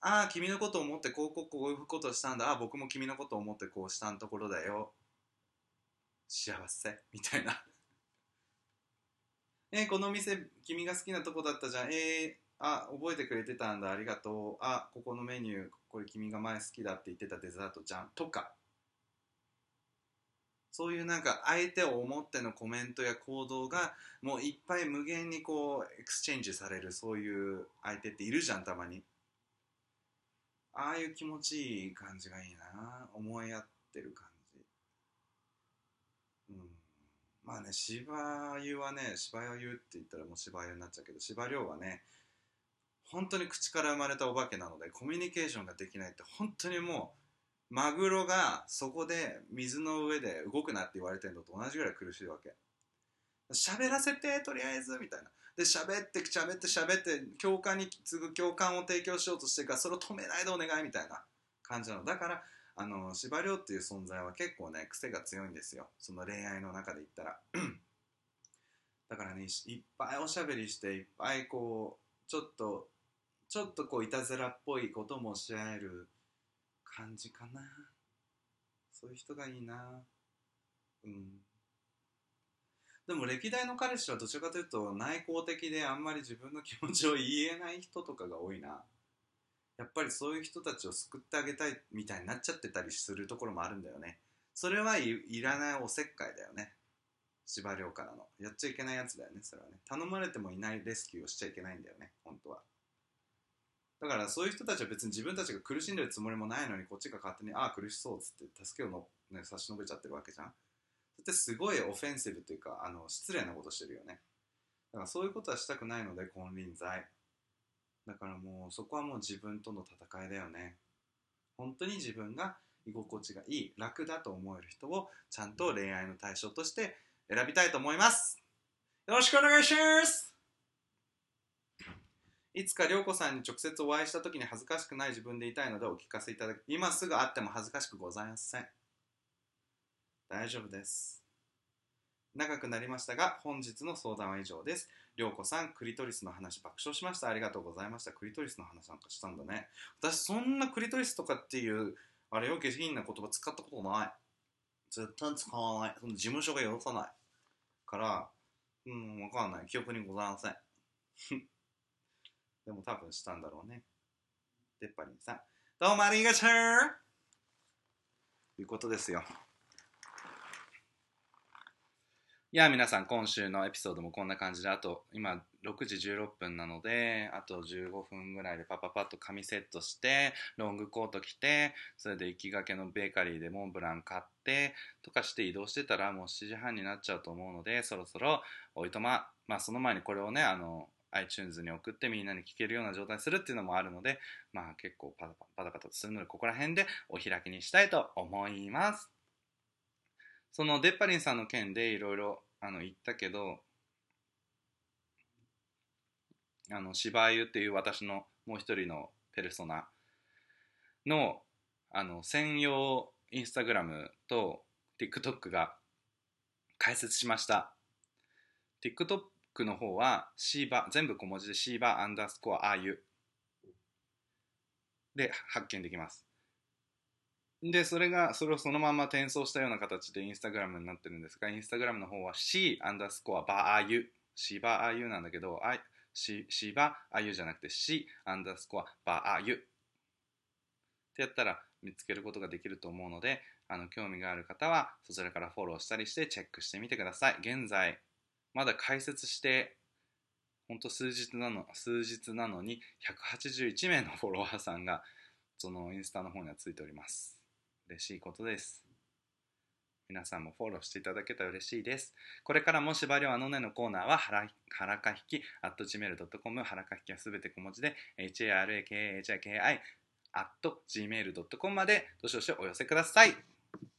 ああ君のことを思ってこうこうこういうことしたんだ、ああ僕も君のことを思ってこうしたんところだよ、幸せみたいなえこの店君が好きなとこだったじゃん、えー、あ覚えてくれてたんだありがとう、あここのメニューこれ君が前好きだって言ってたデザートじゃんとか、そういうなんか相手を思ってのコメントや行動がもういっぱい無限にこうエクスチェンジされる、そういう相手っているじゃんたまに。ああいう気持ちいい感じがいいな、思い合ってる感じ。うん、まあね、柴湯はね、柴湯って言ったらもう柴湯になっちゃうけど、柴涼はね本当に口から生まれたお化けなのでコミュニケーションができないって本当にもう。マグロがそこで水の上で動くなって言われてるのと同じぐらい苦しいわけ。喋らせてとりあえずみたいな。で喋って喋って喋って共感に次ぐ共感を提供しようとしてるからそれを止めないでお願いみたいな感じなの。だからあの柴涼っていう存在は結構ね癖が強いんですよ。その恋愛の中で言ったら。だからねいっぱいおしゃべりしていっぱいこうちょっとちょっとこういたずらっぽいこともし合える。感じかな。そういう人がいいな。うん。でも歴代の彼氏はどちらかというと内向的であんまり自分の気持ちを言えない人とかが多いな。やっぱりそういう人たちを救ってあげたいみたいになっちゃってたりするところもあるんだよね。それはい、いらないおせっかいだよね。柴涼からの。やっちゃいけないやつだよね、それはね。頼まれてもいないレスキューをしちゃいけないんだよね、本当は。だからそういう人たちは別に自分たちが苦しんでるつもりもないのにこっちが勝手にああ苦しそうっつって助けをの、ね、差し伸べちゃってるわけじゃん。だってすごいオフェンシブというかあの失礼なことしてるよね。だからそういうことはしたくないので金輪際。だからもうそこはもう自分との戦いだよね。本当に自分が居心地がいい楽だと思える人をちゃんと恋愛の対象として選びたいと思います。よろしくお願いします。いつか涼子さんに直接お会いしたときに恥ずかしくない自分でいたいのでお聞かせいただき、今すぐ会っても恥ずかしくございません。大丈夫です。長くなりましたが、本日の相談は以上です。涼子さん、クリトリスの話爆笑しました。ありがとうございました。クリトリスの話なんかしたんだね。私、そんなクリトリスとかっていう、あれよ、下品な言葉使ったことない。絶対使わない。その事務所が許さない。から、うん、わかんない。記憶にございません。でも多分したんだろうね。でっぱりさん、どうもありがとうということですよ。いや皆さん今週のエピソードもこんな感じで、あと今ろくじじゅうろっぷんなので、あとじゅうごふんぐらいでパパパッと髪セットしてロングコート着て、それで行きがけのベーカリーでモンブラン買ってとかして移動してたらもうしちじはんになっちゃうと思うので、そろそろおいとま、まあその前にこれをねあの iTunes に送ってみんなに聴けるような状態にするっていうのもあるので、まあ結構パタパタパタするので、ここら辺でお開きにしたいと思います。そのデッパリンさんの件でいろいろ言ったけど、あの柴湯っていう私のもう一人のペルソナ の, あの専用インスタグラムと TikTok が開設しました。 TikTok の方はシーバ、全部小文字でシーバアンダースコアアユで発見できます。でそれがそれをそのまま転送したような形でインスタグラムになってるんですが、インスタグラムの方は シーアンダースコアバアユ、シーバアユなんだけど、あいし、しばあゆじゃなくてしアンダースコアばあゆってやったら見つけることができると思うので、あの興味がある方はそちらからフォローしたりしてチェックしてみてください。現在まだ開設してほんと数日なの数日なのにひゃくはちじゅういちめいのフォロワーさんがそのインスタの方にはついております。嬉しいことです。皆さんもフォローしていただけたら嬉しいです。これからもしばりょうあのねのコーナーははらかひき アットジーメールドットコム、 はらかひきはすべて小文字で エイチエーアールエーケーエイチエーケーアイアットジーメールドットコム までどしどしお寄せください。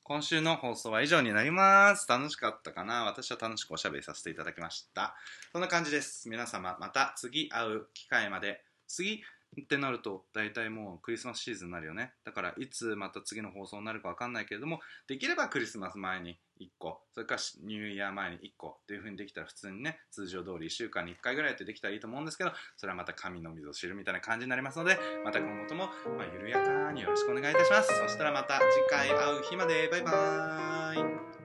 今週の放送は以上になります。楽しかったかな？私は楽しくおしゃべりさせていただきました。そんな感じです。皆様また次会う機会まで。次ってなると大体もうクリスマスシーズンになるよね。だからいつまた次の放送になるか分かんないけれども、できればクリスマス前にいっこ、それからニューイヤー前にいっこっていう風にできたら普通にね、通常通りいっしゅうかんにいっかいぐらいってできたらいいと思うんですけど、それはまた神のみぞ知るみたいな感じになりますので、また今後ともまあ緩やかによろしくお願いいたします。そしたらまた次回会う日まで、バイバーイ。